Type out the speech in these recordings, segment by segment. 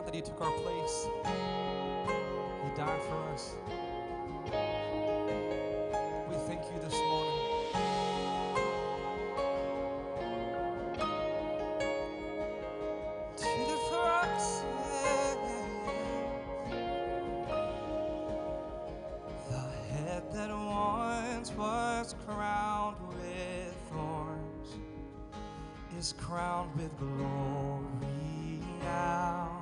God that he took our place. He died for us. We thank you this morning. Crowned with glory now,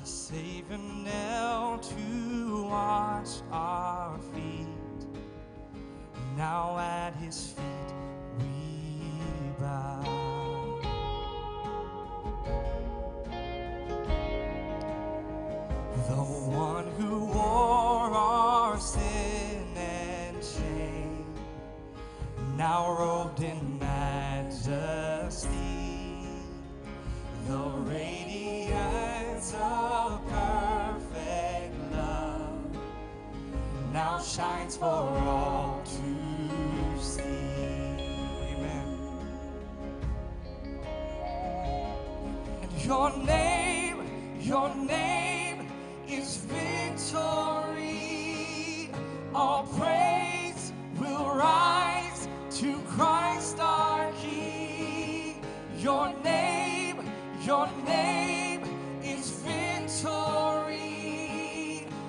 the Savior knelt to wash our feet. Now at his feet we bow. The one who wore our sin and shame, now robed in majesty. The radiance of perfect love now shines for all to see. Amen. And your name is victory. All praise will rise to Christ our King. Your name is victory,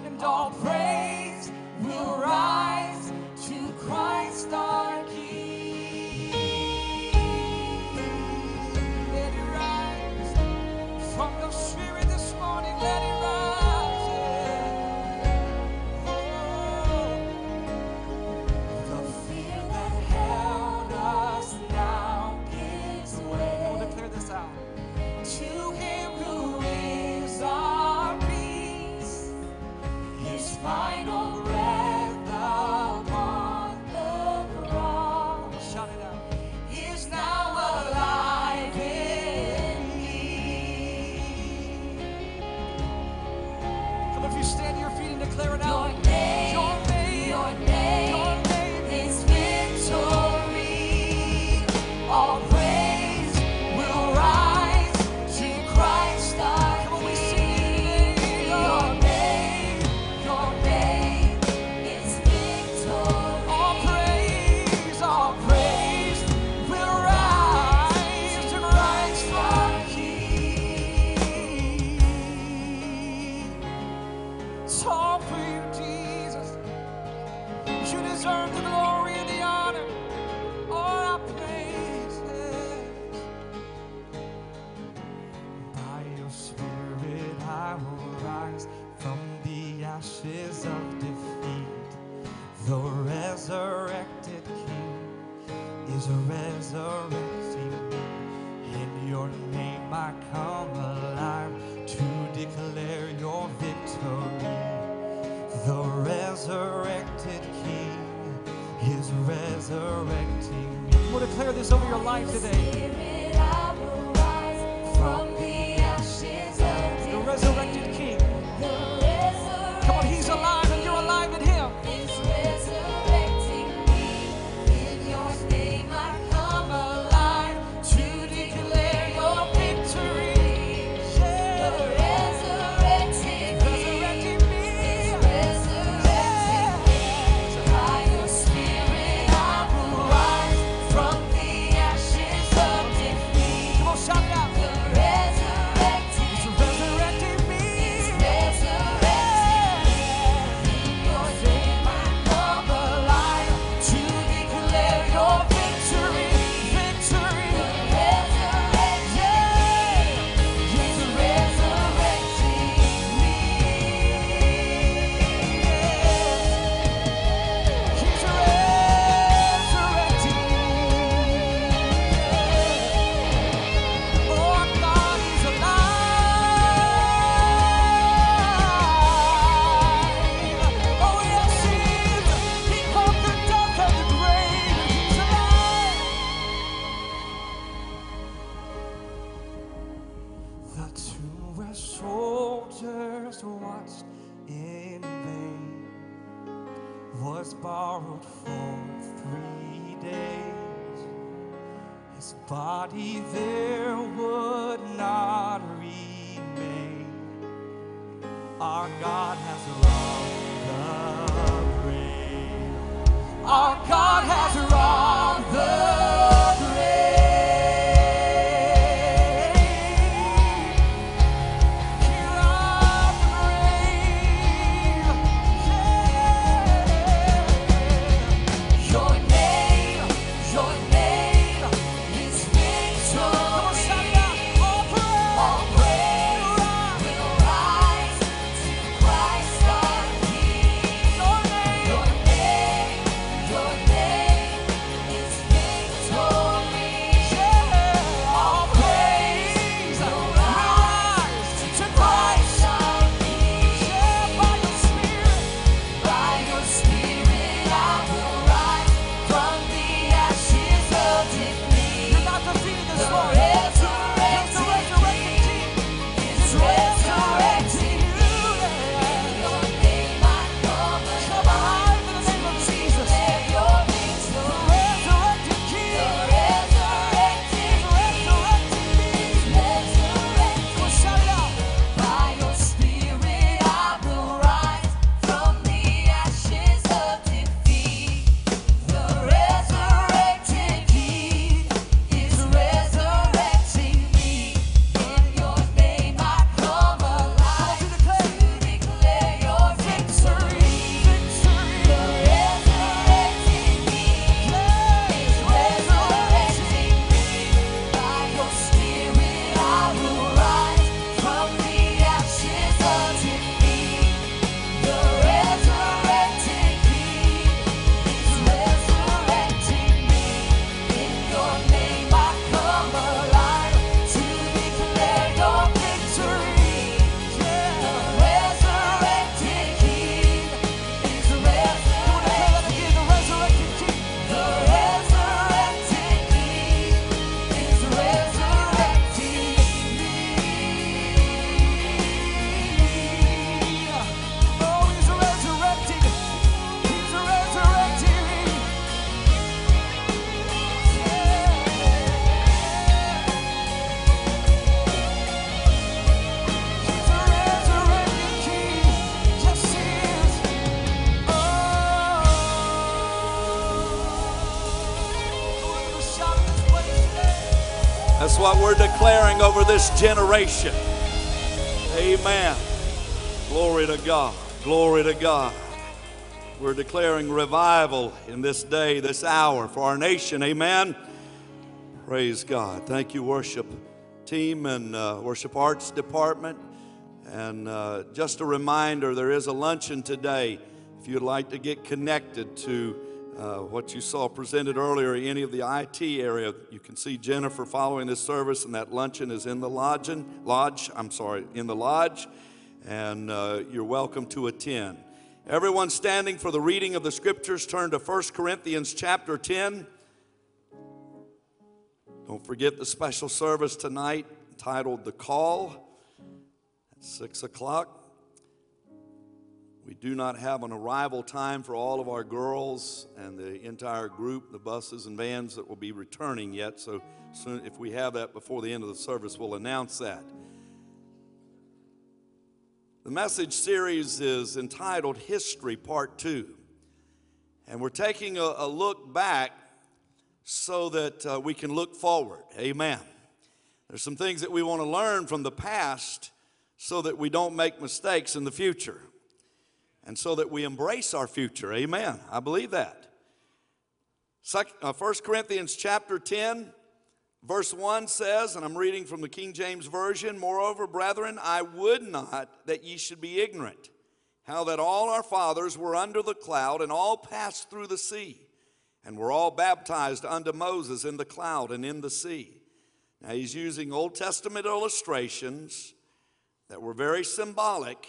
and all praise will rise to Christ our King. Let it rise from your spirit this morning. Let it rise. Oh. The fear that held us now gives way. We'll declare this out. To him who is our peace, his final breath upon the cross, shout it out, is now alive in me. Come if you stand to your feet and declare it out. Your name, your name, your name, your name is victory. All praise will rise. Of defeat, the resurrected King is resurrecting me. In your name I come alive to declare your victory. The resurrected King is resurrecting me. We'll declare this over your life today. From the ashes of the resurrected King. He's alive and you're alive in him. It's resurrecting me. In your name I come alive to declare your victory. Yeah. The resurrecting me is resurrecting me. By your spirit I will rise from the ashes of defeat. Come on, shout it out. The resurrecting me is resurrecting. Body there would not remain. Our God has wronged the grave. Our God has wronged the grave. Here on the grave, yeah. Your name is victory. Come on, shout it out. All praise will rise to Christ our King. Your name is victory. All praise will rise to Christ our King. By your Spirit. By your Spirit I will rise from the ashes of defeat. You're not defeated this morning. It's resurrecting you. In your name I come alive. In the name of Jesus. Declare your victory. Resurrected King. The resurrected King is resurrected. Come on, shout it out. By your Spirit I will rise from the ashes of defeat. The resurrected King is resurrecting me. In your name I come alive to declare your victory. The resurrected King is resurrecting me. By your Spirit I will rise from the ashes of defeat. The resurrected King is resurrecting me. In your name I come alive to declare your victory. The resurrected King is resurrecting me. The resurrected King is resurrecting me. Oh, he's resurrected. He's resurrecting me. He's a resurrected King. Yes, he is. Oh, we're shouting this place today. That's what we're declaring over this generation. Amen. Glory to God. Glory to God. We're declaring revival in this day, this hour for our nation. Amen. Praise God. Thank you, worship team and worship arts department. And just a reminder, there is a luncheon today. If you'd like to get connected to what you saw presented earlier, any of the IT area, you can see Jennifer following this service, and that luncheon is in the lodge, and you're welcome to attend. Everyone standing for the reading of the scriptures, turn to 1 Corinthians chapter 10. Don't forget the special service tonight titled The Call at 6 o'clock. We do not have an arrival time for all of our girls and the entire group, the buses and vans that will be returning yet. So soon, if we have that before the end of the service, we'll announce that. The message series is entitled History Part 2. And we're taking a look back so that we can look forward. Amen. There's some things that we want to learn from the past so that we don't make mistakes in the future. And so that we embrace our future. Amen. I believe that. 1 Corinthians chapter 10, verse 1 says, and I'm reading from the King James Version, "Moreover, brethren, I would not that ye should be ignorant, how that all our fathers were under the cloud, and all passed through the sea, and were all baptized unto Moses in the cloud and in the sea." Now he's using Old Testament illustrations that were very symbolic,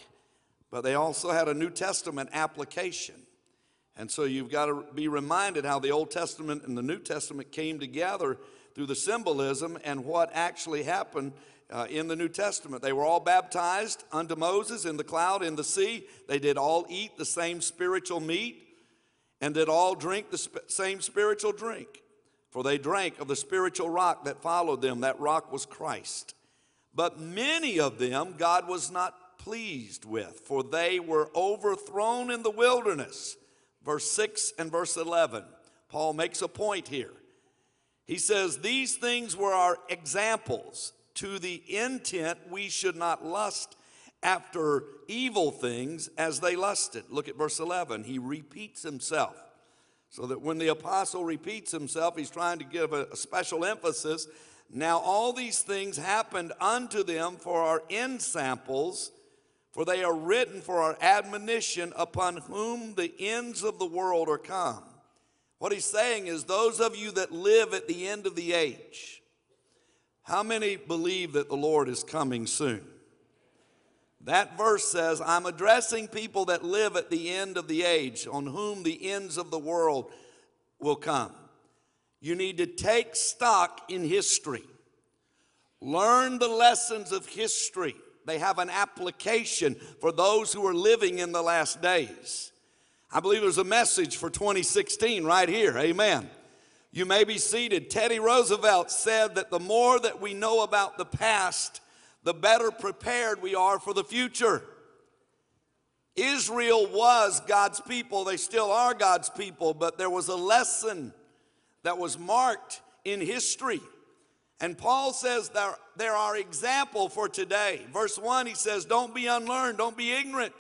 but they also had a New Testament application. And so you've got to be reminded how the Old Testament and the New Testament came together through the symbolism and what actually happened in the New Testament. They were all baptized unto Moses in the cloud, in the sea. They did all eat the same spiritual meat and did all drink the same spiritual drink. For they drank of the spiritual rock that followed them. That rock was Christ. But many of them God was not pleased with, for they were overthrown in the wilderness. Verse 6 and verse 11. Paul makes a point here. He says, these things were our examples to the intent we should not lust after evil things as they lusted. Look at verse 11. He repeats himself. So that when the apostle repeats himself, he's trying to give a special emphasis. Now all these things happened unto them for our ensamples, for they are written for our admonition, upon whom the ends of the world are come. What he's saying is, those of you that live at the end of the age, how many believe that the Lord is coming soon? That verse says, I'm addressing people that live at the end of the age, on whom the ends of the world will come. You need to take stock in history. Learn the lessons of history. They have an application for those who are living in the last days. I believe there's a message for 2016 right here. Amen. You may be seated. Teddy Roosevelt said that the more that we know about the past, the better prepared we are for the future. Israel was God's people. They still are God's people, but there was a lesson that was marked in history. And Paul says there are examples for today. Verse 1, he says, don't be unlearned, don't be ignorant.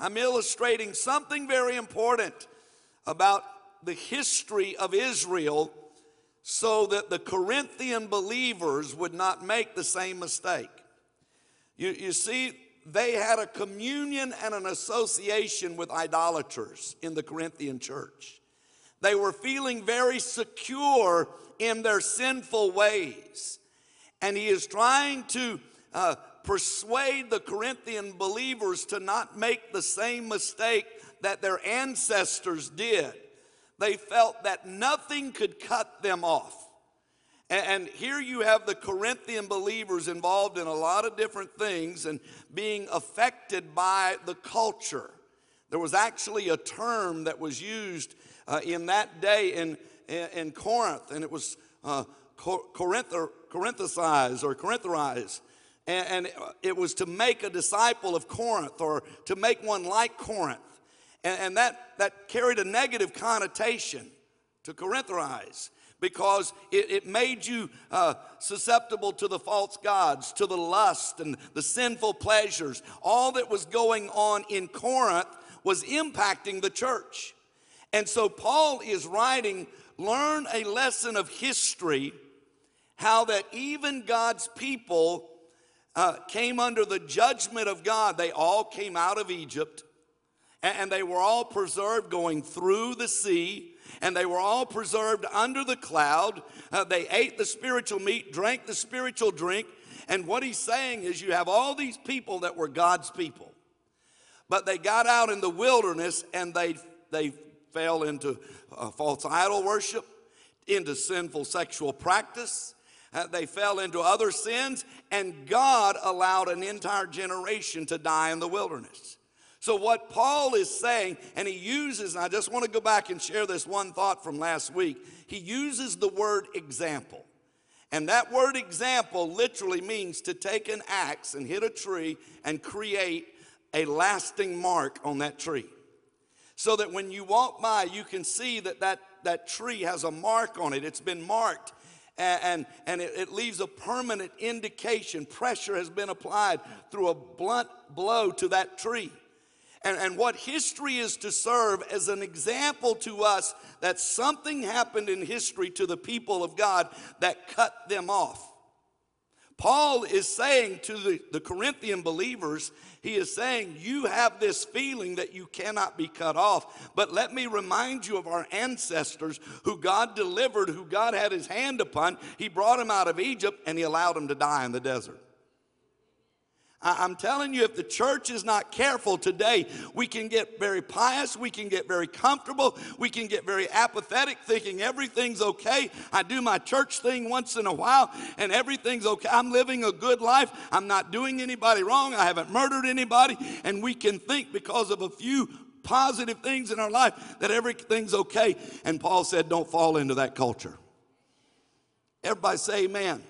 I'm illustrating something very important about the history of Israel, so that the Corinthian believers would not make the same mistake. You see, they had a communion and an association with idolaters in the Corinthian church. They were feeling very secure in their sinful ways. And he is trying to persuade the Corinthian believers to not make the same mistake that their ancestors did. They felt that nothing could cut them off. And here you have the Corinthian believers involved in a lot of different things and being affected by the culture. There was actually a term that was used in that day in Corinth, and it was Corinthicize or Corinthorize. And it was to make a disciple of Corinth, or to make one like Corinth. And that carried a negative connotation, to Corinthorize, because it made you susceptible to the false gods, to the lust and the sinful pleasures. All that was going on in Corinth was impacting the church. And so Paul is writing, learn a lesson of history, how that even God's people came under the judgment of God. They all came out of Egypt, and they were all preserved going through the sea, and they were all preserved under the cloud. They ate the spiritual meat, drank the spiritual drink. And what he's saying is, you have all these people that were God's people, but they got out in the wilderness and they fell into false idol worship, into sinful sexual practice. They fell into other sins, and God allowed an entire generation to die in the wilderness. So what Paul is saying, and he uses, and I just want to go back and share this one thought from last week. He uses the word example. And that word example literally means to take an axe and hit a tree and create a lasting mark on that tree. So that when you walk by, you can see that tree has a mark on it. It's been marked. And it leaves a permanent indication. Pressure has been applied through a blunt blow to that tree. And what history is to serve as an example to us, that something happened in history to the people of God that cut them off. Paul is saying to the Corinthian believers, he is saying, you have this feeling that you cannot be cut off. But let me remind you of our ancestors who God delivered, who God had his hand upon. He brought them out of Egypt, and he allowed them to die in the desert. I'm telling you, if the church is not careful today, we can get very pious, we can get very comfortable, we can get very apathetic, thinking everything's okay. I do my church thing once in a while, and everything's okay. I'm living a good life. I'm not doing anybody wrong. I haven't murdered anybody. And we can think, because of a few positive things in our life, that everything's okay. And Paul said, don't fall into that culture. Everybody say amen.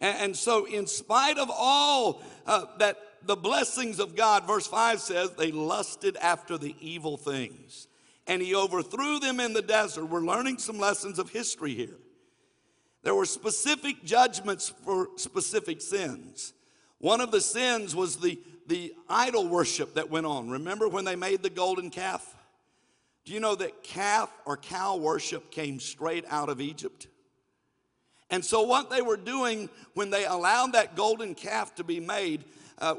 And so in spite of all that the blessings of God, verse 5 says, they lusted after the evil things, and he overthrew them in the desert. We're learning some lessons of history here. There were specific judgments for specific sins. One of the sins was the idol worship that went on. Remember when they made the golden calf? Do you know that calf or cow worship came straight out of Egypt? And so what they were doing when they allowed that golden calf to be made,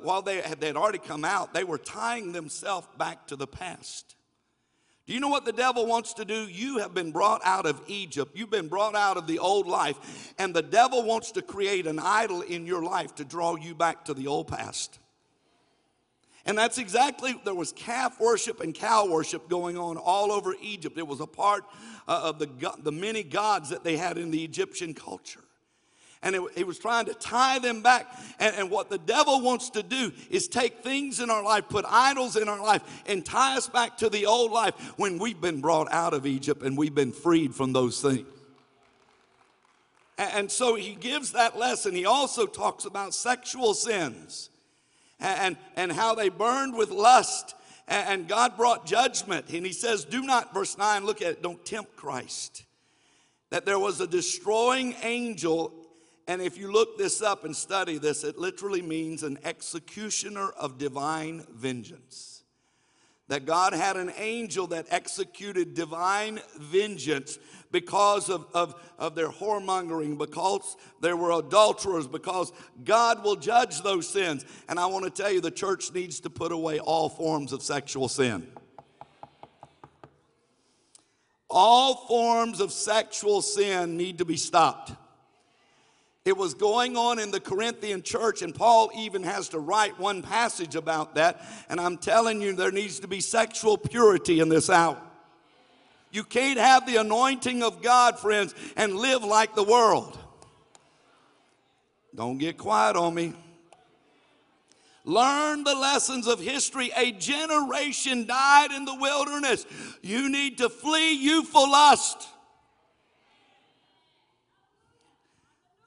while they had already come out, they were tying themselves back to the past. Do you know what the devil wants to do? You have been brought out of Egypt. You've been brought out of the old life. And the devil wants to create an idol in your life to draw you back to the old past. And that's exactly, there was calf worship and cow worship going on all over Egypt. It was a part of the many gods that they had in the Egyptian culture. And he was trying to tie them back. And what the devil wants to do is take things in our life, put idols in our life, and tie us back to the old life when we've been brought out of Egypt and we've been freed from those things. And so he gives that lesson. He also talks about sexual sins and how they burned with lust, and God brought judgment. And he says, do not, verse 9, look at it, don't tempt Christ. That there was a destroying angel. And if you look this up and study this, it literally means an executioner of divine vengeance. That God had an angel that executed divine vengeance because of their whoremongering, because there were adulterers, because God will judge those sins. And I want to tell you, the church needs to put away all forms of sexual sin. All forms of sexual sin need to be stopped. It was going on in the Corinthian church, and Paul even has to write one passage about that. And I'm telling you, there needs to be sexual purity in this hour. You can't have the anointing of God, friends, and live like the world. Don't get quiet on me. Learn the lessons of history. A generation died in the wilderness. You need to flee youthful lust.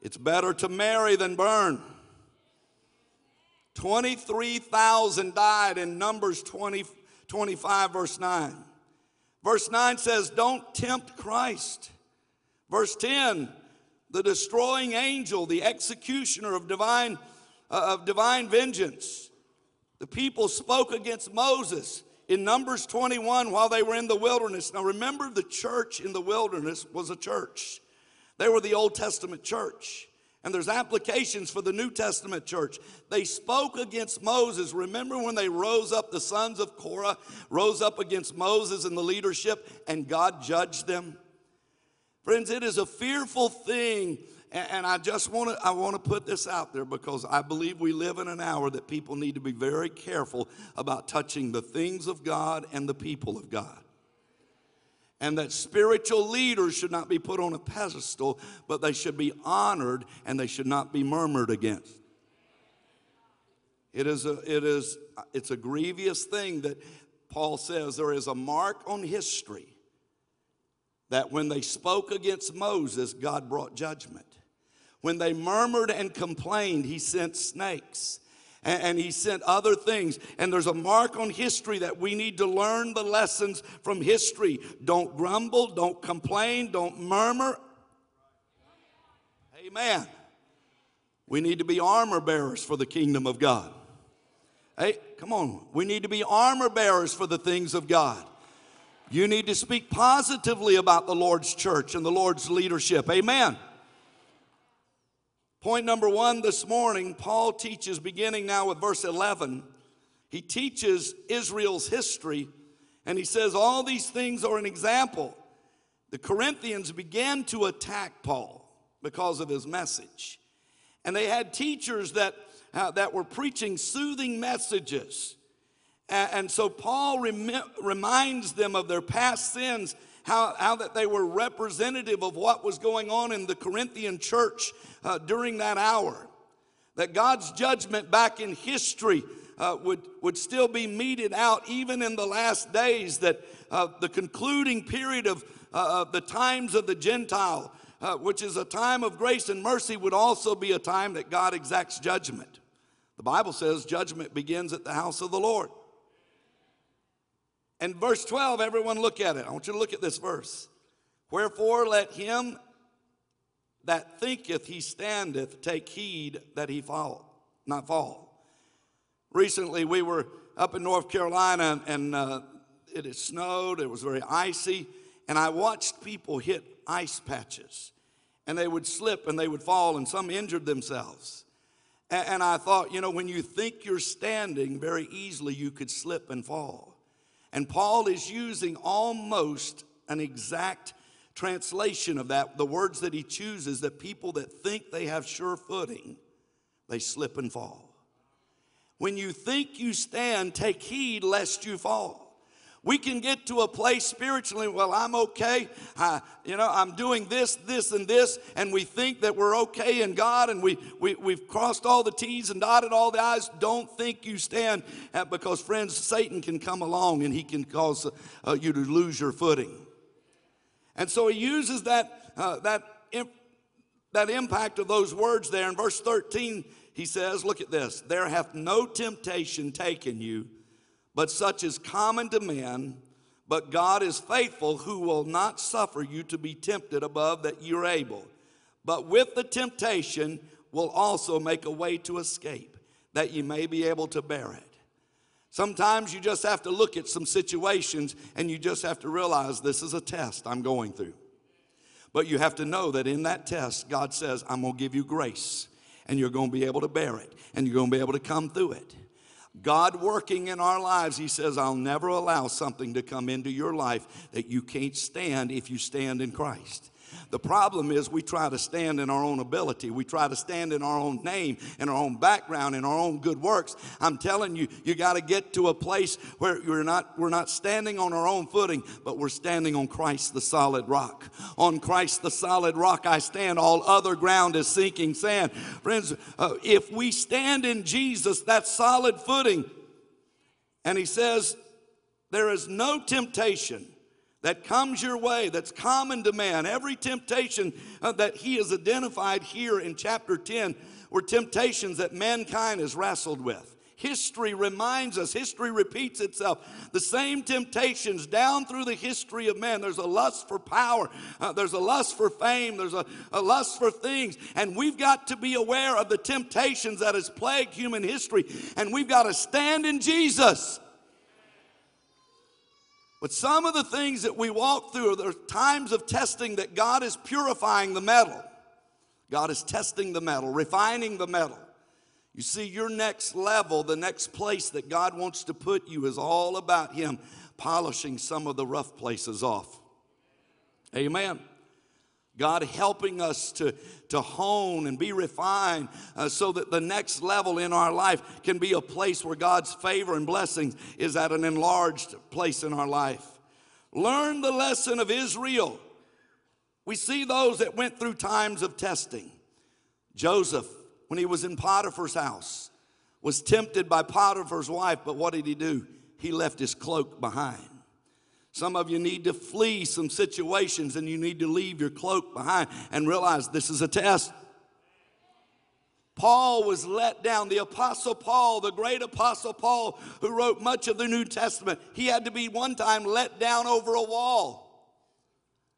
It's better to marry than burn. 23,000 died in Numbers 25, verse 9. Verse 9 says, don't tempt Christ. Verse 10, the destroying angel, the executioner of divine vengeance. The people spoke against Moses in Numbers 21 while they were in the wilderness. Now remember, the church in the wilderness was a church. They were the Old Testament church. And there's applications for the New Testament church. They spoke against Moses. Remember when they rose up, the sons of Korah rose up against Moses and the leadership, and God judged them? Friends, it is a fearful thing. And I want to put this out there, because I believe we live in an hour that people need to be very careful about touching the things of God and the people of God. And that spiritual leaders should not be put on a pedestal, but they should be honored, and they should not be murmured against. It's a grievous thing that Paul says there is a mark on history that when they spoke against Moses, God brought judgment. When they murmured and complained, he sent snakes. And he sent other things. And there's a mark on history that we need to learn the lessons from history. Don't grumble. Don't complain. Don't murmur. Amen. We need to be armor bearers for the kingdom of God. Hey, come on. We need to be armor bearers for the things of God. You need to speak positively about the Lord's church and the Lord's leadership. Amen. Point number one this morning, Paul teaches, beginning now with verse 11, he teaches Israel's history, and he says all these things are an example. The Corinthians began to attack Paul because of his message. And they had teachers that were preaching soothing messages. And so Paul reminds them of their past sins, how that they were representative of what was going on in the Corinthian church during that hour. That God's judgment back in history would still be meted out even in the last days, that the concluding period of the times of the Gentile, which is a time of grace and mercy, would also be a time that God exacts judgment. The Bible says judgment begins at the house of the Lord. And verse 12, everyone look at it. I want you to look at this verse. Wherefore let him that thinketh he standeth take heed that he fall not. Recently we were up in North Carolina, and it had snowed. It was very icy, and I watched people hit ice patches, and they would slip and they would fall, and some injured themselves. And I thought, you know, when you think you're standing, very easily you could slip and fall. And Paul is using almost an exact translation of that. The words that he chooses, that people that think they have sure footing, they slip and fall. When you think you stand, take heed lest you fall. We can get to a place spiritually, well, I'm okay. I'm doing this, and this, and we think that we're okay in God, and we've crossed all the T's and dotted all the I's. Don't think you stand, because, friends, Satan can come along, and he can cause you to lose your footing. And so he uses that impact of those words there. In verse 13, he says, look at this. There hath no temptation taken you, but such is common to men. But God is faithful, who will not suffer you to be tempted above that you're able, but with the temptation will also make a way to escape, that you may be able to bear it. Sometimes you just have to look at some situations, and you just have to realize this is a test I'm going through. But you have to know that in that test, God says, I'm going to give you grace, and you're going to be able to bear it, and you're going to be able to come through it. God working in our lives, he says, I'll never allow something to come into your life that you can't stand if you stand in Christ. The problem is we try to stand in our own ability. We try to stand in our own name, in our own background, in our own good works. I'm telling you, you got to get to a place where we're not standing on our own footing, but we're standing on Christ the solid rock. On Christ the solid rock I stand. All other ground is sinking sand. Friends, if we stand in Jesus, that's solid footing. And he says, there is no temptation that comes your way, that's common to man. Every temptation that he has identified here in chapter 10 were temptations that mankind has wrestled with. History reminds us, history repeats itself. The same temptations down through the history of man. There's a lust for power. There's a lust for fame. There's a lust for things. And we've got to be aware of the temptations that has plagued human history. And we've got to stand in Jesus. But some of the things that we walk through, there are times of testing that God is purifying the metal. God is testing the metal, refining the metal. You see, your next level, the next place that God wants to put you is all about him polishing some of the rough places off. Amen. God helping us to hone and be refined so that the next level in our life can be a place where God's favor and blessings is at an enlarged place in our life. Learn the lesson of Israel. We see those that went through times of testing. Joseph, when he was in Potiphar's house, was tempted by Potiphar's wife, but what did he do? He left his cloak behind. Some of you need to flee some situations, and you need to leave your cloak behind and realize this is a test. Paul was let down. The Apostle Paul, the great Apostle Paul, who wrote much of the New Testament, he had to be one time let down over a wall.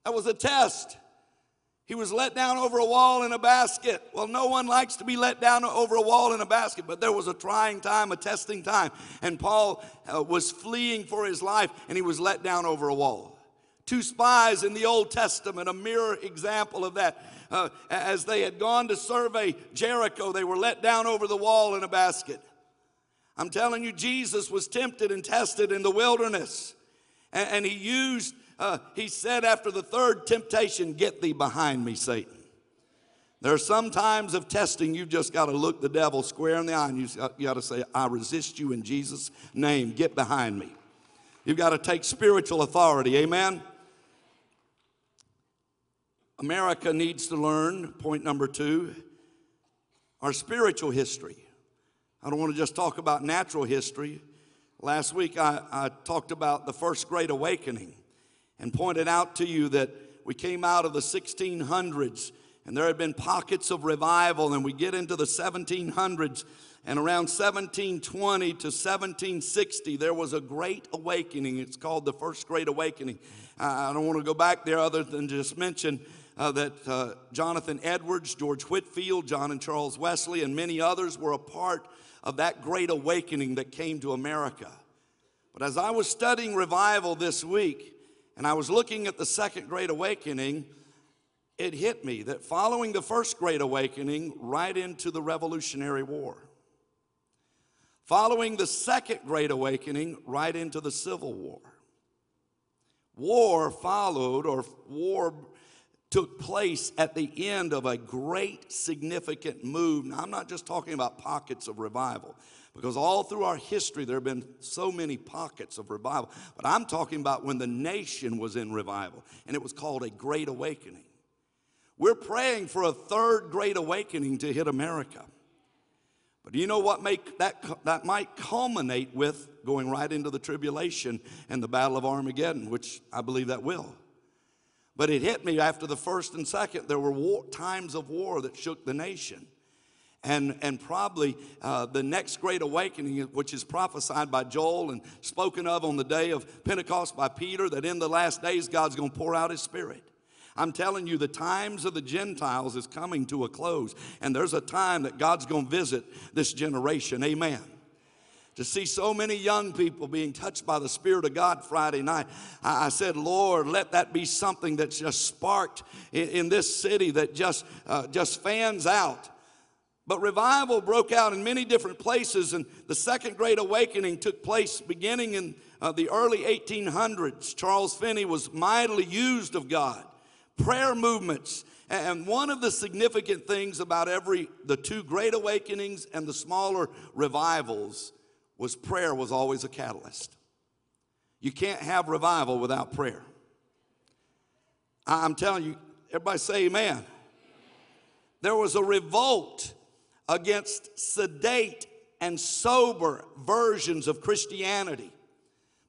That was a test. He was let down over a wall in a basket. Well, no one likes to be let down over a wall in a basket, but there was a trying time, a testing time. And Paul was fleeing for his life, and he was let down over a wall. Two spies in the Old Testament, a mirror example of that. As they had gone to survey Jericho, they were let down over the wall in a basket. I'm telling you, Jesus was tempted and tested in the wilderness. And he used... he said after the third temptation, get thee behind me, Satan. There are some times of testing you've just got to look the devil square in the eye, and you got to say, I resist you in Jesus' name. Get behind me. You've got to take spiritual authority. Amen? America needs to learn, point number 2, our spiritual history. I don't want to just talk about natural history. Last week I talked about the first great awakening, and pointed out to you that we came out of the 1600s And there had been pockets of revival, and we get into the 1700s, and around 1720 to 1760, there was a great awakening. It's called the First Great Awakening. I don't want to go back there other than just mention that Jonathan Edwards, George Whitefield, John and Charles Wesley, and many others were a part of that great awakening that came to America. But as I was studying revival this week, and I was looking at the Second Great Awakening, it hit me that following the First Great Awakening, right into the Revolutionary War. Following the Second Great Awakening, right into the Civil War. War took place at the end of a great significant move. Now, I'm not just talking about pockets of revival, because all through our history there have been so many pockets of revival. But I'm talking about when the nation was in revival, and it was called a Great Awakening. We're praying for a third Great Awakening to hit America. But do you know what that might culminate with? Going right into the tribulation and the Battle of Armageddon, which I believe that will. But it hit me after the first and second, there were times of war that shook the nation. And probably the next Great Awakening, which is prophesied by Joel and spoken of on the day of Pentecost by Peter, that in the last days God's going to pour out his Spirit. I'm telling you, the times of the Gentiles is coming to a close. And there's a time that God's going to visit this generation. Amen. To see so many young people being touched by the Spirit of God Friday night, I said, Lord, let that be something that's just sparked in this city that just fans out. But revival broke out in many different places, and the Second Great Awakening took place beginning in the early 1800s. Charles Finney was mightily used of God. Prayer movements. And one of the significant things about the two Great Awakenings and the smaller revivals was prayer was always a catalyst. You can't have revival without prayer. I'm telling you, everybody say amen. There was a revolt against sedate and sober versions of Christianity.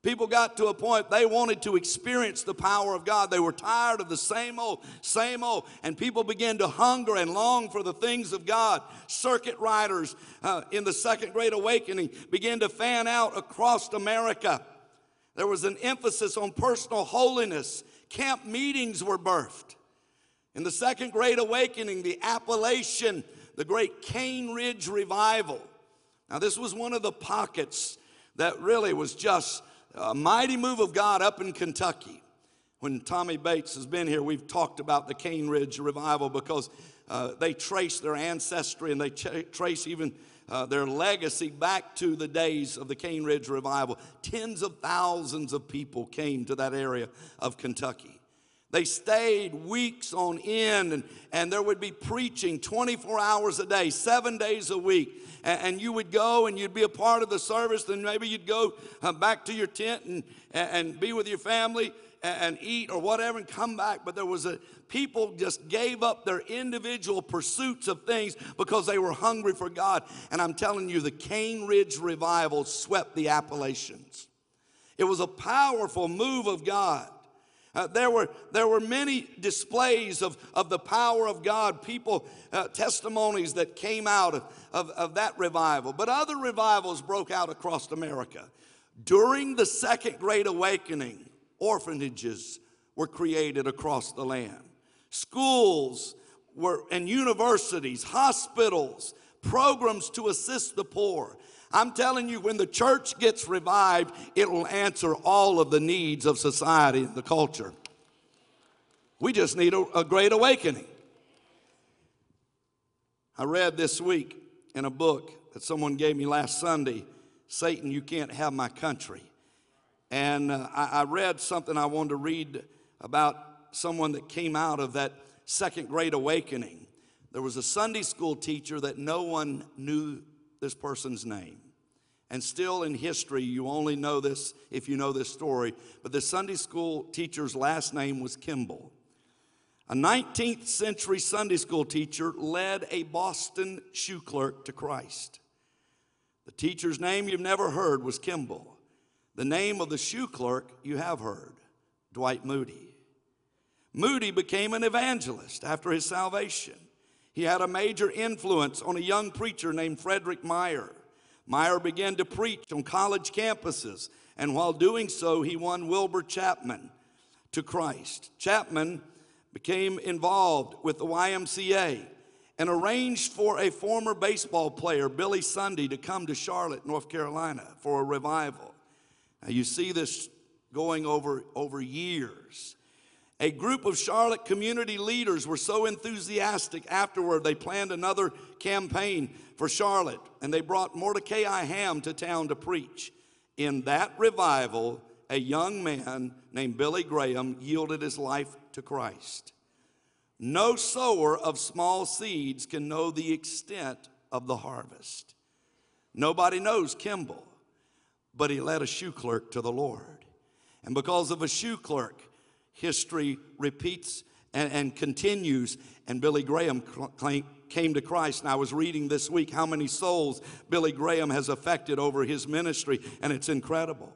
People got to a point they wanted to experience the power of God. They were tired of the same old, and people began to hunger and long for the things of God. Circuit riders in the Second Great Awakening began to fan out across America. There was an emphasis on personal holiness. Camp meetings were birthed. In the Second Great Awakening, the appellation, the great Cane Ridge Revival. Now, this was one of the pockets that really was just a mighty move of God up in Kentucky. When Tommy Bates has been here, we've talked about the Cane Ridge Revival because they trace their ancestry and they trace even their legacy back to the days of the Cane Ridge Revival. Tens of thousands of people came to that area of Kentucky. They stayed weeks on end, and there would be preaching 24 hours a day, 7 days a week. And you would go and you'd be a part of the service. Then maybe you'd go back to your tent and be with your family and eat or whatever and come back. But there was people just gave up their individual pursuits of things because they were hungry for God. And I'm telling you, the Cane Ridge Revival swept the Appalachians. It was a powerful move of God. There were many displays of the power of God, people, testimonies that came out of that revival. But other revivals broke out across America. During the Second Great Awakening, orphanages were created across the land. Schools and universities, hospitals, programs to assist the poor. I'm telling you, when the church gets revived, it will answer all of the needs of society and the culture. We just need a great awakening. I read this week in a book that someone gave me last Sunday, Satan, You Can't Have My Country. And I read something I wanted to read about someone that came out of that Second Great Awakening. There was a Sunday school teacher that no one knew this person's name. And still in history, you only know this if you know this story, but the Sunday school teacher's last name was Kimball. A 19th century Sunday school teacher led a Boston shoe clerk to Christ. The teacher's name you've never heard was Kimball. The name of the shoe clerk you have heard, Dwight Moody. Moody became an evangelist after his salvation. He had a major influence on a young preacher named Frederick Meyer. Meyer began to preach on college campuses, and while doing so, he won Wilbur Chapman to Christ. Chapman became involved with the YMCA and arranged for a former baseball player, Billy Sunday, to come to Charlotte, North Carolina, for a revival. Now, you see this going over years. A group of Charlotte community leaders were so enthusiastic afterward, they planned another campaign for Charlotte, and they brought Mordecai Ham to town to preach. In that revival, a young man named Billy Graham yielded his life to Christ. No sower of small seeds can know the extent of the harvest. Nobody knows Kimball, but he led a shoe clerk to the Lord. And because of a shoe clerk, history repeats and continues, and Billy Graham came to Christ. And I was reading this week how many souls Billy Graham has affected over his ministry, and it's incredible.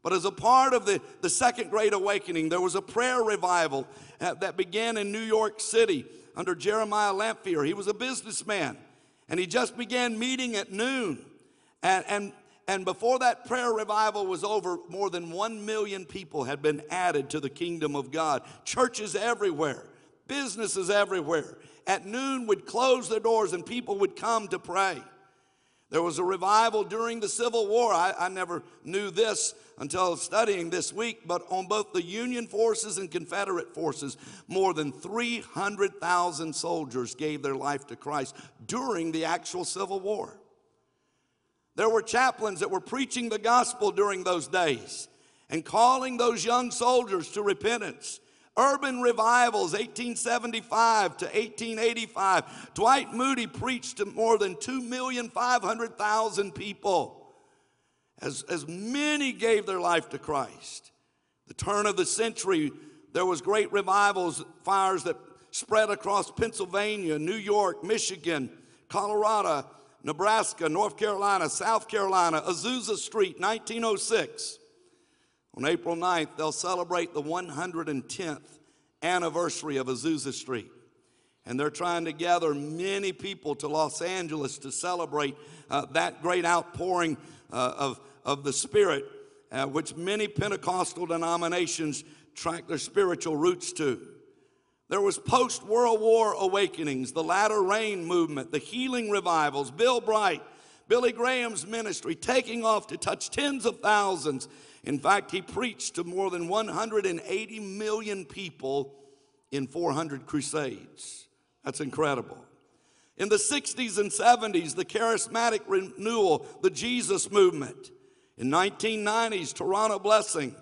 But as a part of the Second Great Awakening, there was a prayer revival that began in New York City under Jeremiah Lamphere. He was a businessman, and he just began meeting at noon. And before that prayer revival was over, more than 1 million people had been added to the kingdom of God. Churches everywhere, businesses everywhere. At noon would close their doors and people would come to pray. There was a revival during the Civil War. I never knew this until studying this week, but on both the Union forces and Confederate forces, more than 300,000 soldiers gave their life to Christ during the actual Civil War. There were chaplains that were preaching the gospel during those days and calling those young soldiers to repentance. Urban revivals, 1875 to 1885. Dwight Moody preached to more than 2,500,000 people. As many gave their life to Christ. The turn of the century, there was great revivals, fires that spread across Pennsylvania, New York, Michigan, Colorado, Nebraska, North Carolina, South Carolina, Azusa Street, 1906. On April 9th, they'll celebrate the 110th anniversary of Azusa Street. And they're trying to gather many people to Los Angeles to celebrate that great outpouring of the Spirit, which many Pentecostal denominations track their spiritual roots to. There was post-World War awakenings, the latter rain movement, the healing revivals, Bill Bright, Billy Graham's ministry, taking off to touch tens of thousands. In fact, he preached to more than 180 million people in 400 crusades. That's incredible. In the 60s and 70s, the charismatic renewal, the Jesus movement. In 1990s, Toronto Blessing,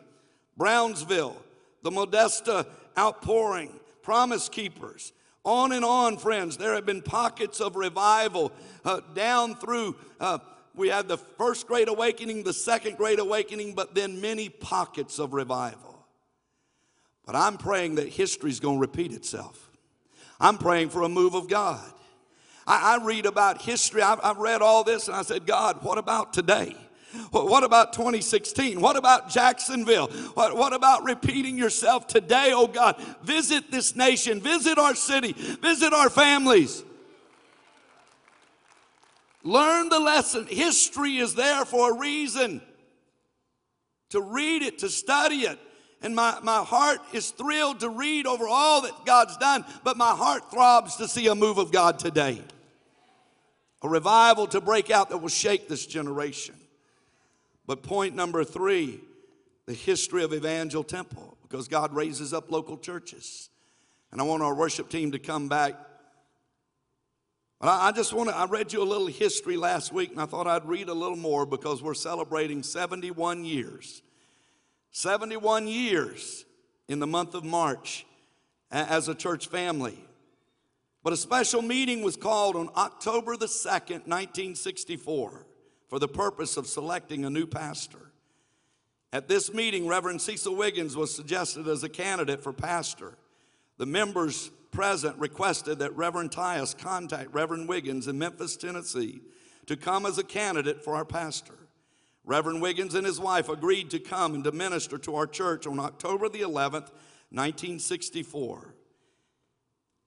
Brownsville, the Modesta outpouring, Promise Keepers, on and on, friends. There have been pockets of revival down through, we had the First Great Awakening, the Second Great Awakening, but then many pockets of revival. But I'm praying that history's going to repeat itself. I'm praying for a move of God. I read about history. I've read all this, and I said, God, what about today? What about 2016? What about Jacksonville? What about repeating yourself today, oh God? Visit this nation. Visit our city. Visit our families. Learn the lesson. History is there for a reason. To read it, to study it. And my heart is thrilled to read over all that God's done, but my heart throbs to see a move of God today. A revival to break out that will shake this generation. But point number 3, the history of Evangel Temple, because God raises up local churches. And I want our worship team to come back. But I read you a little history last week, and I thought I'd read a little more because we're celebrating 71 years. 71 years in the month of March as a church family. But a special meeting was called on October the 2nd, 1964. For the purpose of selecting a new pastor. At this meeting, Reverend Cecil Wiggins was suggested as a candidate for pastor. The members present requested that Reverend Tyus contact Reverend Wiggins in Memphis, Tennessee, to come as a candidate for our pastor. Reverend Wiggins and his wife agreed to come and to minister to our church on October the 11th, 1964.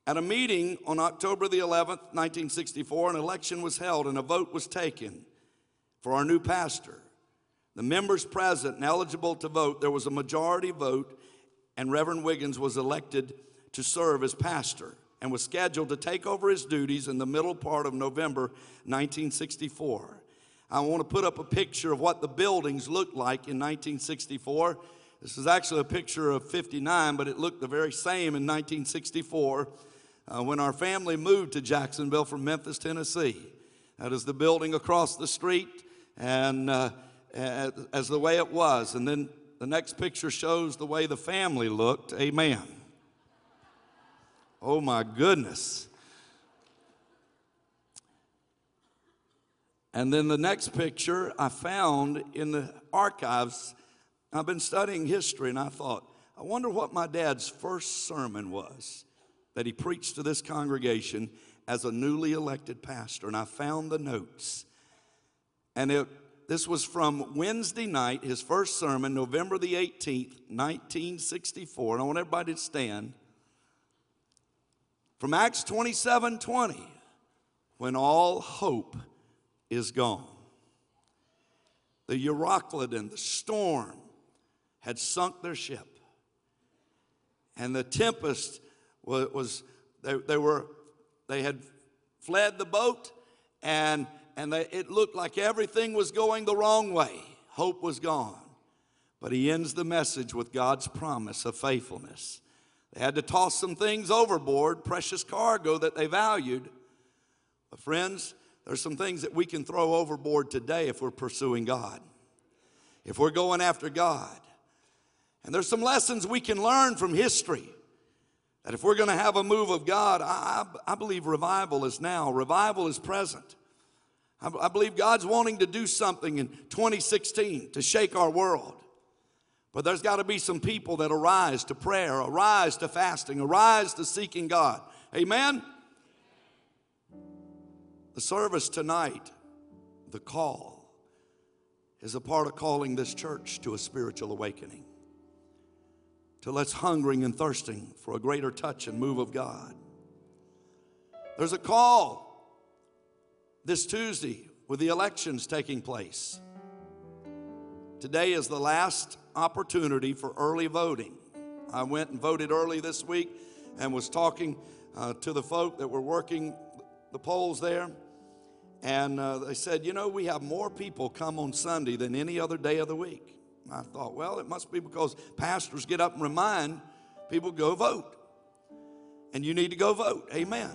At a meeting on October the 11th, 1964, an election was held and a vote was taken for our new pastor. The members present and eligible to vote, there was a majority vote, and Reverend Wiggins was elected to serve as pastor and was scheduled to take over his duties in the middle part of November 1964. I want to put up a picture of what the buildings looked like in 1964. This is actually a picture of 59, but it looked the very same in 1964 when our family moved to Jacksonville from Memphis, Tennessee. That is the building across the street, and as the way it was. And then the next picture shows the way the family looked. Amen. Oh, my goodness. And then the next picture I found in the archives. I've been studying history, and I thought, I wonder what my dad's first sermon was that he preached to this congregation as a newly elected pastor. And I found the notes. And this was from Wednesday night, his first sermon, November the 18th, 1964. And I want everybody to stand. From Acts 27:20, when all hope is gone. The Euroclydon, the storm, had sunk their ship. And the tempest they had fled the boat, and it looked like everything was going the wrong way. Hope was gone. But he ends the message with God's promise of faithfulness. They had to toss some things overboard, precious cargo that they valued. But friends, there's some things that we can throw overboard today if we're pursuing God, if we're going after God. And there's some lessons we can learn from history that if we're going to have a move of God, I believe revival is now. Revival is present. I believe God's wanting to do something in 2016 to shake our world. But there's got to be some people that arise to prayer, arise to fasting, arise to seeking God. Amen? The service tonight, the call, is a part of calling this church to a spiritual awakening. To let's hungering and thirsting for a greater touch and move of God. There's a call this Tuesday with the elections taking place. Today is the last opportunity for early voting. I went and voted early this week and was talking to the folk that were working the polls there. And they said, you know, we have more people come on Sunday than any other day of the week. And I thought, well, it must be because pastors get up and remind people go vote. And you need to go vote. Amen.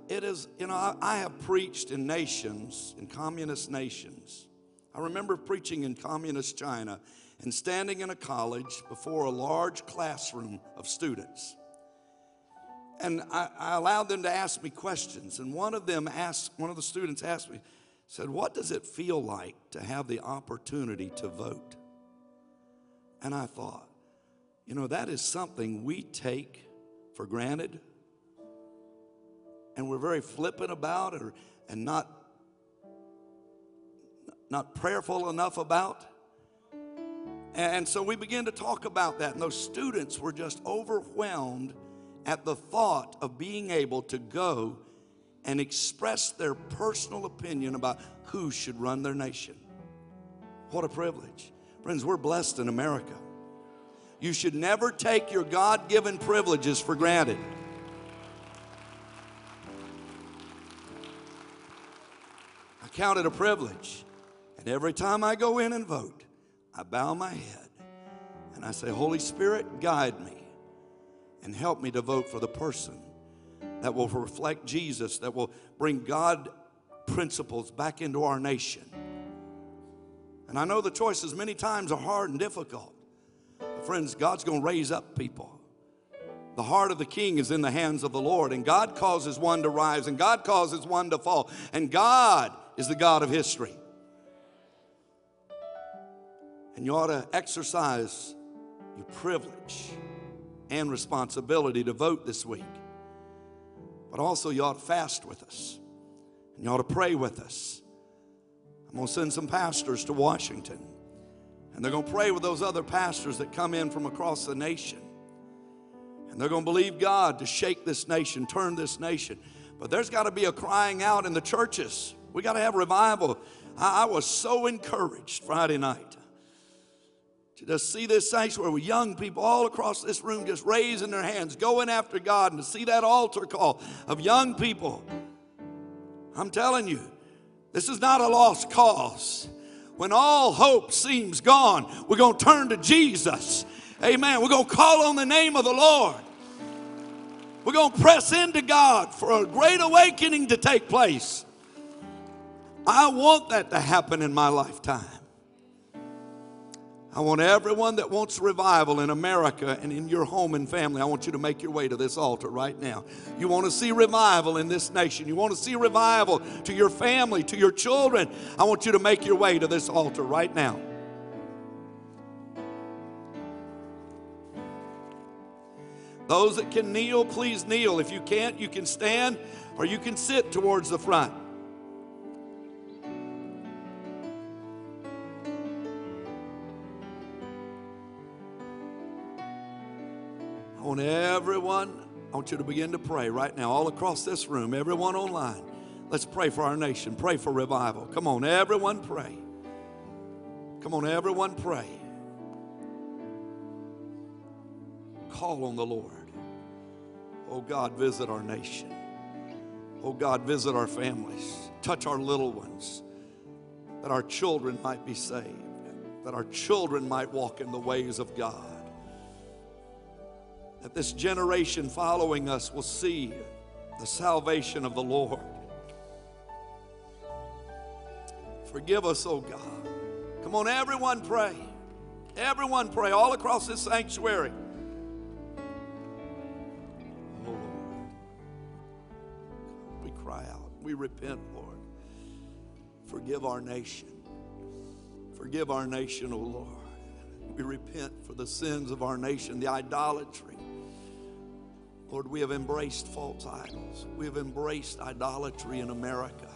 I have preached in nations, in communist nations. I remember preaching in communist China and standing in a college before a large classroom of students. And I allowed them to ask me questions. And one of the students asked me, said, what does it feel like to have the opportunity to vote? And I thought, you know, that is something we take for granted. And we're very flippant about it and not prayerful enough about. And so we began to talk about that. And those students were just overwhelmed at the thought of being able to go and express their personal opinion about who should run their nation. What a privilege. Friends, we're blessed in America. You should never take your God-given privileges for granted. I count it a privilege. And every time I go in and vote, I bow my head and I say, Holy Spirit, guide me and help me to vote for the person that will reflect Jesus, that will bring God principles back into our nation. And I know the choices many times are hard and difficult. But friends, God's going to raise up people. The heart of the king is in the hands of the Lord, and God causes one to rise, and God causes one to fall, and God is the God of history. And you ought to exercise your privilege and responsibility to vote this week. But also you ought to fast with us. And you ought to pray with us. I'm going to send some pastors to Washington. And they're going to pray with those other pastors that come in from across the nation. And they're going to believe God to shake this nation, turn this nation. But there's got to be a crying out in the churches. We got to have revival. I was so encouraged Friday night to just see this sanctuary with young people all across this room just raising their hands, going after God, and to see that altar call of young people. I'm telling you, this is not a lost cause. When all hope seems gone, we're going to turn to Jesus. Amen. We're going to call on the name of the Lord. We're going to press into God for a great awakening to take place. I want that to happen in my lifetime. I want everyone that wants revival in America and in your home and family, I want you to make your way to this altar right now. You want to see revival in this nation. You want to see revival to your family, to your children. I want you to make your way to this altar right now. Those that can kneel, please kneel. If you can't, you can stand or you can sit towards the front. I want everyone, I want you to begin to pray right now, all across this room, everyone online. Let's pray for our nation. Pray for revival. Come on, everyone pray. Come on, everyone pray. Call on the Lord. Oh God, visit our nation. Oh God, visit our families. Touch our little ones, that our children might be saved, that our children might walk in the ways of God. That this generation following us will see the salvation of the Lord. Forgive us, oh God. Come on, everyone pray. Everyone pray all across this sanctuary. Oh Lord, we cry out. We repent, Lord. Forgive our nation. Forgive our nation, oh Lord. We repent for the sins of our nation, the idolatry. Lord, we have embraced false idols. We have embraced idolatry in America.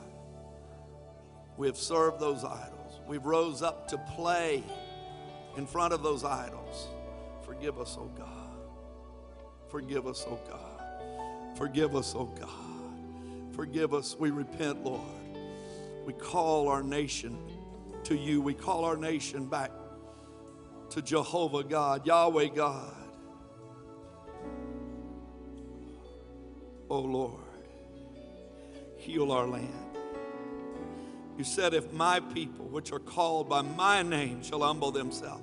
We have served those idols. We've rose up to play in front of those idols. Forgive us, oh God. Forgive us, oh God. Forgive us, oh God. Forgive us. We repent, Lord. We call our nation to you. We call our nation back to Jehovah God, Yahweh God. Oh Lord, heal our land. You said, if my people, which are called by my name, shall humble themselves.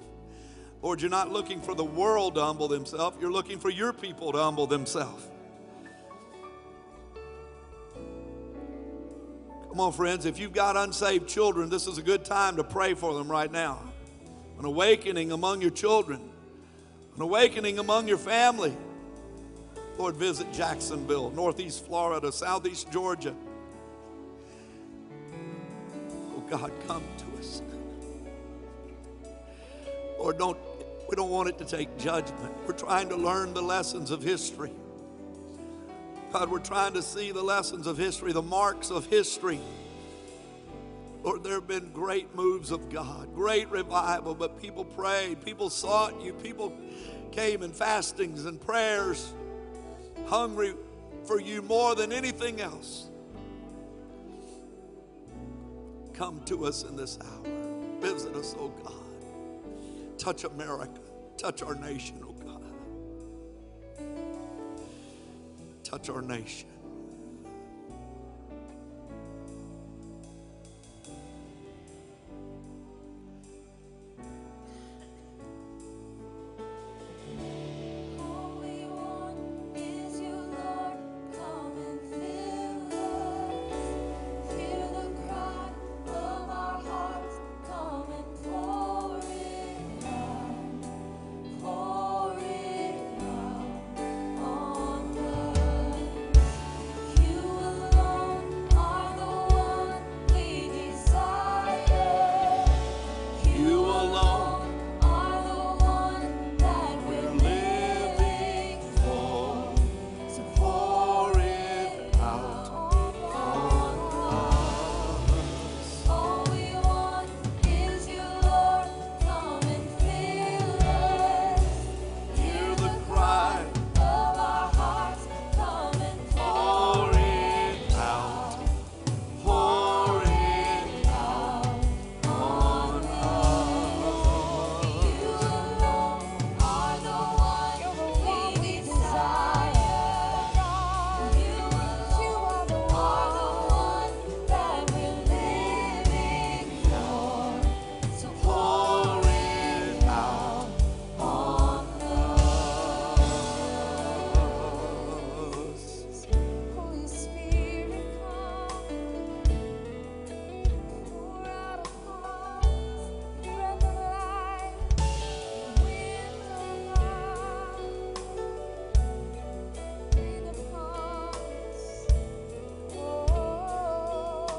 Lord, you're not looking for the world to humble themselves. You're looking for your people to humble themselves. Come on, friends. If you've got unsaved children, this is a good time to pray for them right now. An awakening among your children. An awakening among your family. Lord, visit Jacksonville, Northeast Florida, Southeast Georgia. Oh God, come to us. Lord, we don't want it to take judgment. We're trying to learn the lessons of history. God, we're trying to see the lessons of history, the marks of history. Lord, there have been great moves of God, great revival, but people prayed, people sought you, people came in fastings and prayers, hungry for you more than anything else. Come to us in this hour. Visit us, oh God. Touch America. Touch our nation, oh God. Touch our nation.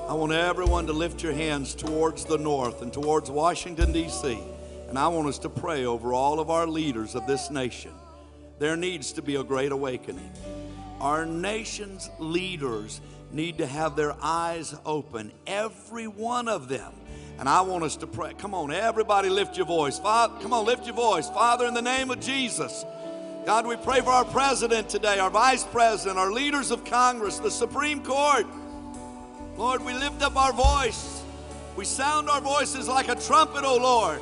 I want everyone to lift your hands towards the north and towards Washington, D.C. And I want us to pray over all of our leaders of this nation. There needs to be a great awakening. Our nation's leaders need to have their eyes open, every one of them. And I want us to pray. Come on, everybody lift your voice. Father, come on, lift your voice. Father, in the name of Jesus, God, we pray for our president today, our vice president, our leaders of Congress, the Supreme Court. Lord, we lift up our voice. We sound our voices like a trumpet, O Lord,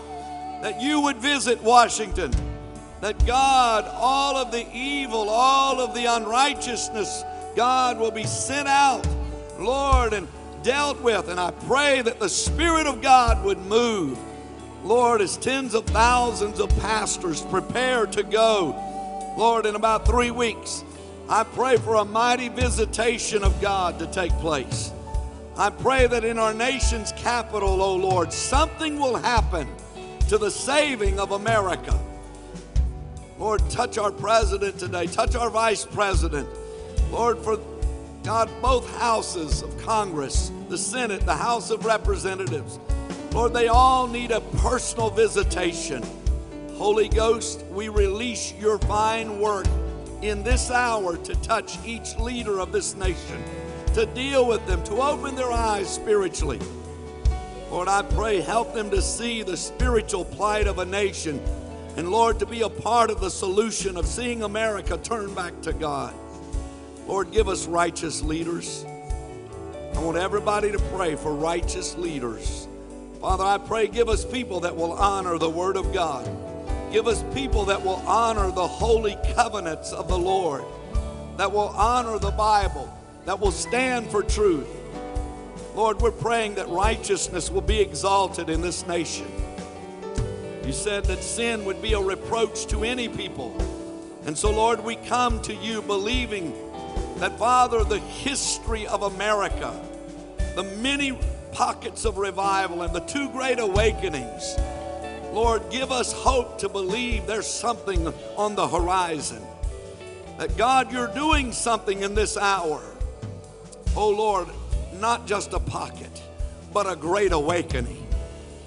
that you would visit Washington, that God, all of the evil, all of the unrighteousness, God, will be sent out, Lord, and dealt with. And I pray that the Spirit of God would move, Lord, as tens of thousands of pastors prepare to go, Lord, in about 3 weeks. I pray for a mighty visitation of God to take place. I pray that in our nation's capital, O Lord, something will happen to the saving of America. Lord, touch our president today. Touch our vice president. Lord, for God, both houses of Congress, the Senate, the House of Representatives, Lord, they all need a personal visitation. Holy Ghost, we release your fine work in this hour to touch each leader of this nation, to deal with them, to open their eyes spiritually. Lord, I pray, help them to see the spiritual plight of a nation, and Lord, to be a part of the solution of seeing America turn back to God. Lord, give us righteous leaders. I want everybody to pray for righteous leaders. Father, I pray, give us people that will honor the Word of God. Give us people that will honor the holy covenants of the Lord, that will honor the Bible, that will stand for truth. Lord, we're praying that righteousness will be exalted in this nation. You said that sin would be a reproach to any people. And so, Lord, we come to you believing that, Father, the history of America, the many pockets of revival and the two great awakenings, Lord, give us hope to believe there's something on the horizon, that, God, you're doing something in this hour. Oh, Lord, not just a pocket, but a great awakening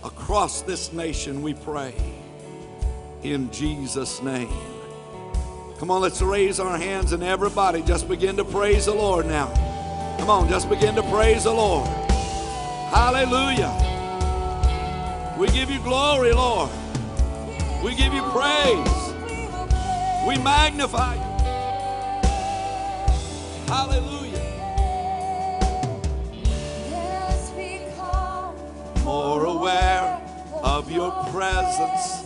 across this nation, we pray, in Jesus' name. Come on, let's raise our hands and everybody just begin to praise the Lord now. Come on, just begin to praise the Lord. Hallelujah. We give you glory, Lord. We give you praise. We magnify you. Hallelujah. More aware of your presence.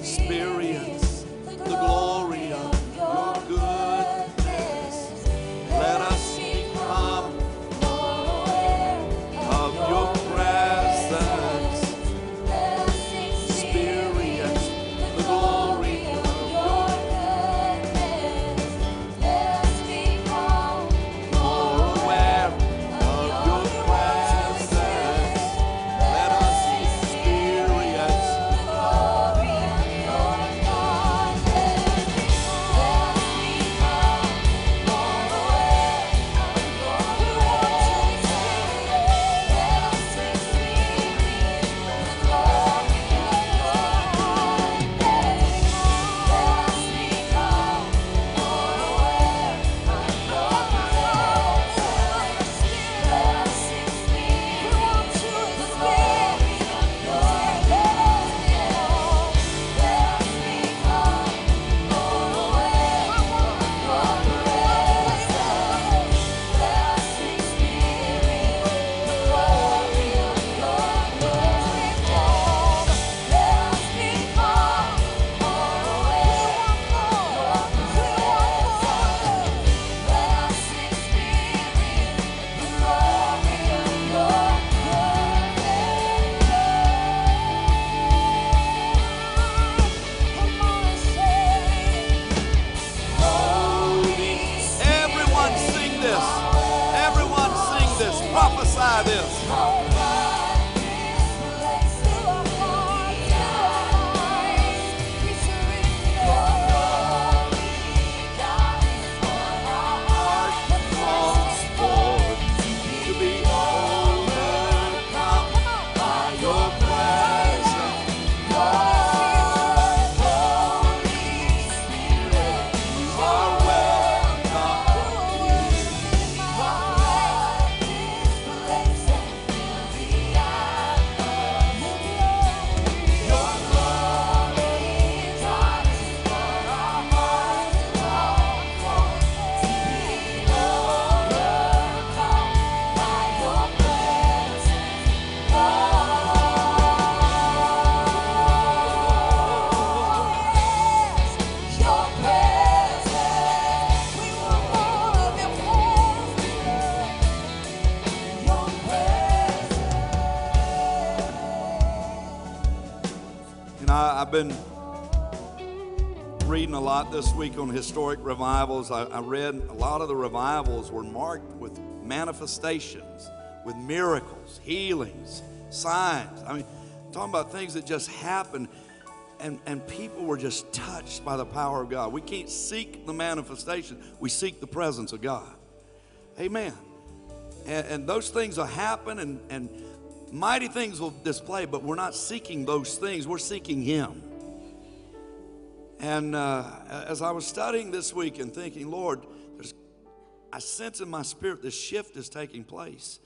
Experience the glory of your goodness. Let us become more aware of your presence. Experience the glory of your goodness. Let us become more aware of your presence. Let us experience been reading a lot this week on historic revivals. I read a lot of the revivals were marked with manifestations, with miracles, healings, signs. I mean, I'm talking about things that just happened, and people were just touched by the power of God. We can't seek the manifestation. We seek the presence of God. Amen. And those things will happen, and mighty things will display, but we're not seeking those things. We're seeking Him. And as I was studying this week and thinking, Lord, I sense in my spirit this shift is taking place.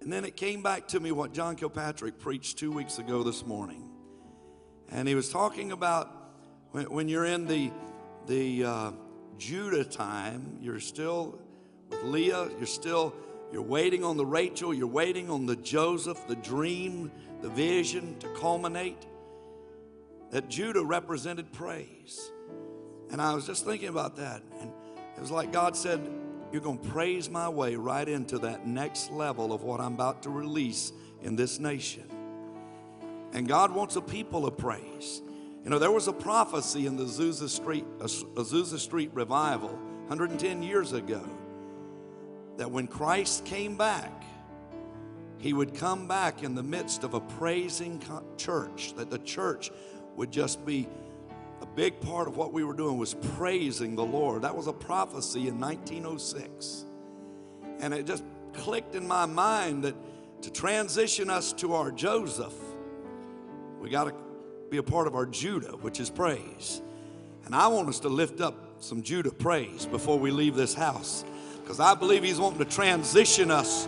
And then it came back to me what John Kilpatrick preached 2 weeks ago this morning. And he was talking about when you're in the Judah time, you're still with Leah, you're waiting on the Rachel, you're waiting on the Joseph, the dream, the vision to culminate. That Judah represented praise. And I was just thinking about that. And it was like God said, you're going to praise my way right into that next level of what I'm about to release in this nation. And God wants a people of praise. You know, there was a prophecy in the Azusa Street revival 110 years ago that when Christ came back, He would come back in the midst of a praising church, that the church would just be a big part of what we were doing was praising the Lord. That was a prophecy in 1906. And it just clicked in my mind that to transition us to our Joseph, we got to be a part of our Judah, which is praise. And I want us to lift up some Judah praise before we leave this house, because I believe He's wanting to transition us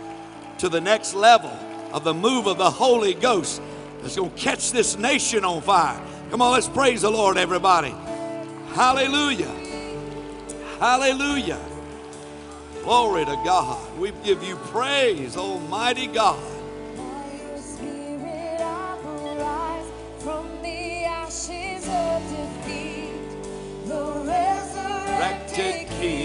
to the next level of the move of the Holy Ghost that's going to catch this nation on fire. Come on, let's praise the Lord, everybody. Hallelujah. Hallelujah. Glory to God. We give you praise, Almighty God. By your Spirit I will rise from the ashes of defeat, the resurrected King.